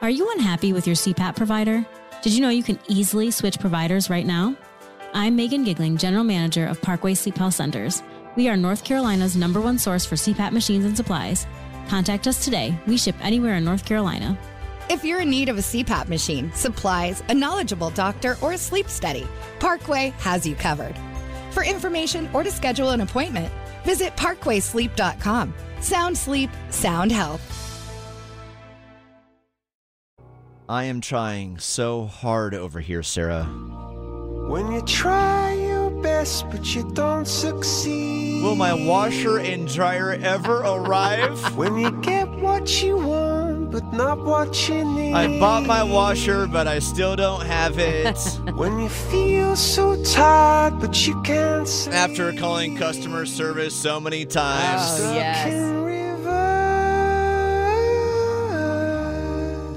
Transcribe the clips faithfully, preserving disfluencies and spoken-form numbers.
Are you unhappy with your C PAP provider? Did you know you can easily switch providers right now? I'm Megan Gigling, General Manager of Parkway Sleep Health Centers. We are North Carolina's number one source for C PAP machines and supplies. Contact us today. We ship anywhere in North Carolina. If you're in need of a C PAP machine, supplies, a knowledgeable doctor, or a sleep study, Parkway has you covered. For information or to schedule an appointment, visit parkway sleep dot com. Sound sleep, sound health. I am trying so hard over here, Sarah. When you try your best, but you don't succeed. Will my washer and dryer ever arrive? When you get what you want, but not what you need. I bought my washer, but I still don't have it. When you feel so tired, but you can't sleep. After calling customer service so many times. Oh, yes.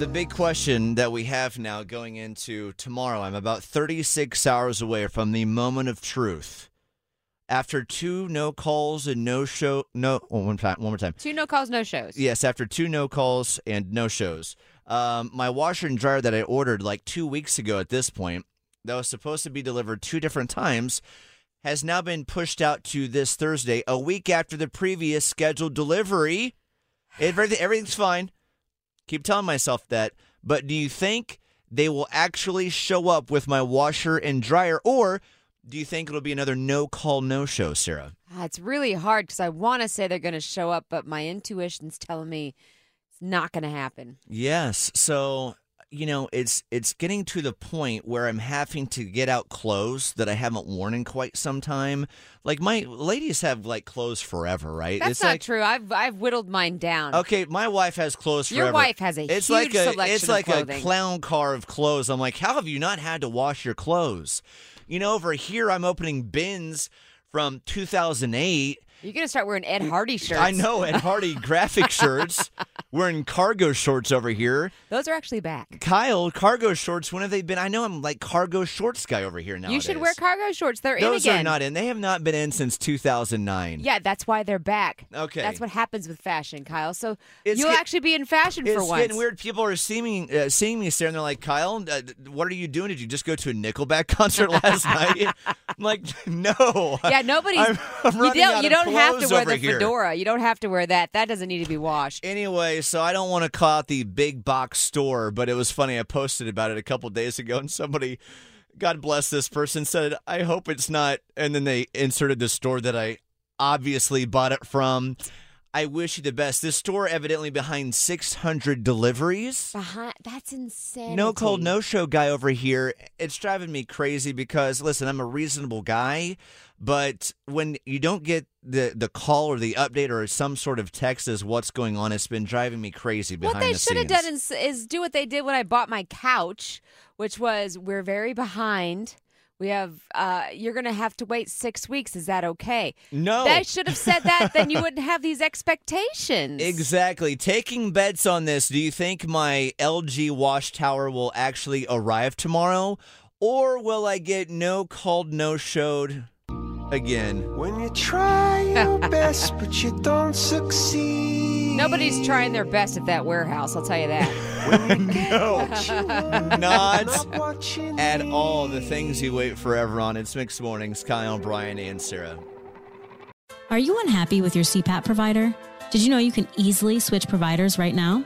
The big question that we have now going into tomorrow, I'm about thirty-six hours away from the moment of truth. After two no calls and no show, no, one time, one more time. Two no calls, no shows. Yes, after two no calls and no shows. Um, my washer and dryer that I ordered like two weeks ago at this point, that was supposed to be delivered two different times, has now been pushed out to this Thursday, a week after the previous scheduled delivery. Everything, everything's fine. Keep telling myself that, but do you think they will actually show up with my washer and dryer, or do you think it'll be another no-call, no-show, Sarah? Uh, it's really hard because I want to say they're going to show up, but my intuition's telling me it's not going to happen. Yes, so, you know, it's it's getting to the point where I'm having to get out clothes that I haven't worn in quite some time. Like, my ladies have, like, clothes forever, right? That's it's not like, true. I've I've whittled mine down. Okay, my wife has clothes forever. Your wife has a it's huge like a, selection It's like of clothing. A clown car of clothes. I'm like, how have you not had to wash your clothes? You know, over here, I'm opening bins from two thousand eight. You're going to start wearing Ed Hardy shirts. I know, Ed Hardy graphic shirts. Wearing cargo shorts over here. Those are actually back. Kyle, cargo shorts, when have they been? I know I'm like cargo shorts guy over here nowadays. You should wear cargo shorts. They're Those in again. Those are not in. They have not been in since two thousand nine. Yeah, that's why they're back. Okay. That's what happens with fashion, Kyle. So it's you'll get, actually be in fashion for once. It's getting weird. People are seeing, uh, seeing me staring. They're like, Kyle, uh, what are you doing? Did you just go to a Nickelback concert last night? I'm like, no. Yeah, nobody's. I'm, I'm running you don't, out of you don't have to wear the here. Fedora. You don't have to wear that. That doesn't need to be washed. Anyway. So I don't want to call out the big box store, but it was funny. I posted about it a couple days ago, and somebody, God bless this person, said, I hope it's not. And then they inserted the store that I obviously bought it from. I wish you the best. This store evidently behind six hundred deliveries. Behind, that's insane. No cold, no show guy over here. It's driving me crazy because, listen, I'm a reasonable guy, but when you don't get the, the call or the update or some sort of text as what's going on, it's been driving me crazy behind the scenes. What they should have done is, is do what they did when I bought my couch, which was we're very behind. We have, uh, you're going to have to wait six weeks. Is that okay? No. They should have said that. Then you wouldn't have these expectations. Exactly. Taking bets on this. Do you think my L G wash tower will actually arrive tomorrow? Or will I get no called, no showed again? When you try your best, but you don't succeed. Nobody's trying their best at that warehouse. I'll tell you that. No, not at all. The things you wait forever on. It's Mixed Mornings, Kyle, Brian, and Sarah. Are you unhappy with your C PAP provider? Did you know you can easily switch providers right now?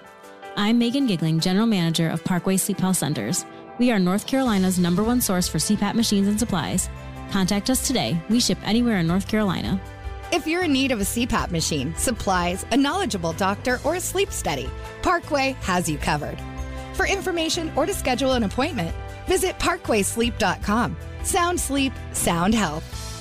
I'm Megan Gigling, General Manager of Parkway Sleep Health Centers. We are North Carolina's number one source for C PAP machines and supplies. Contact us today. We ship anywhere in North Carolina. If you're in need of a C PAP machine, supplies, a knowledgeable doctor, or a sleep study, Parkway has you covered. For information or to schedule an appointment, visit parkway sleep dot com. Sound sleep, sound health.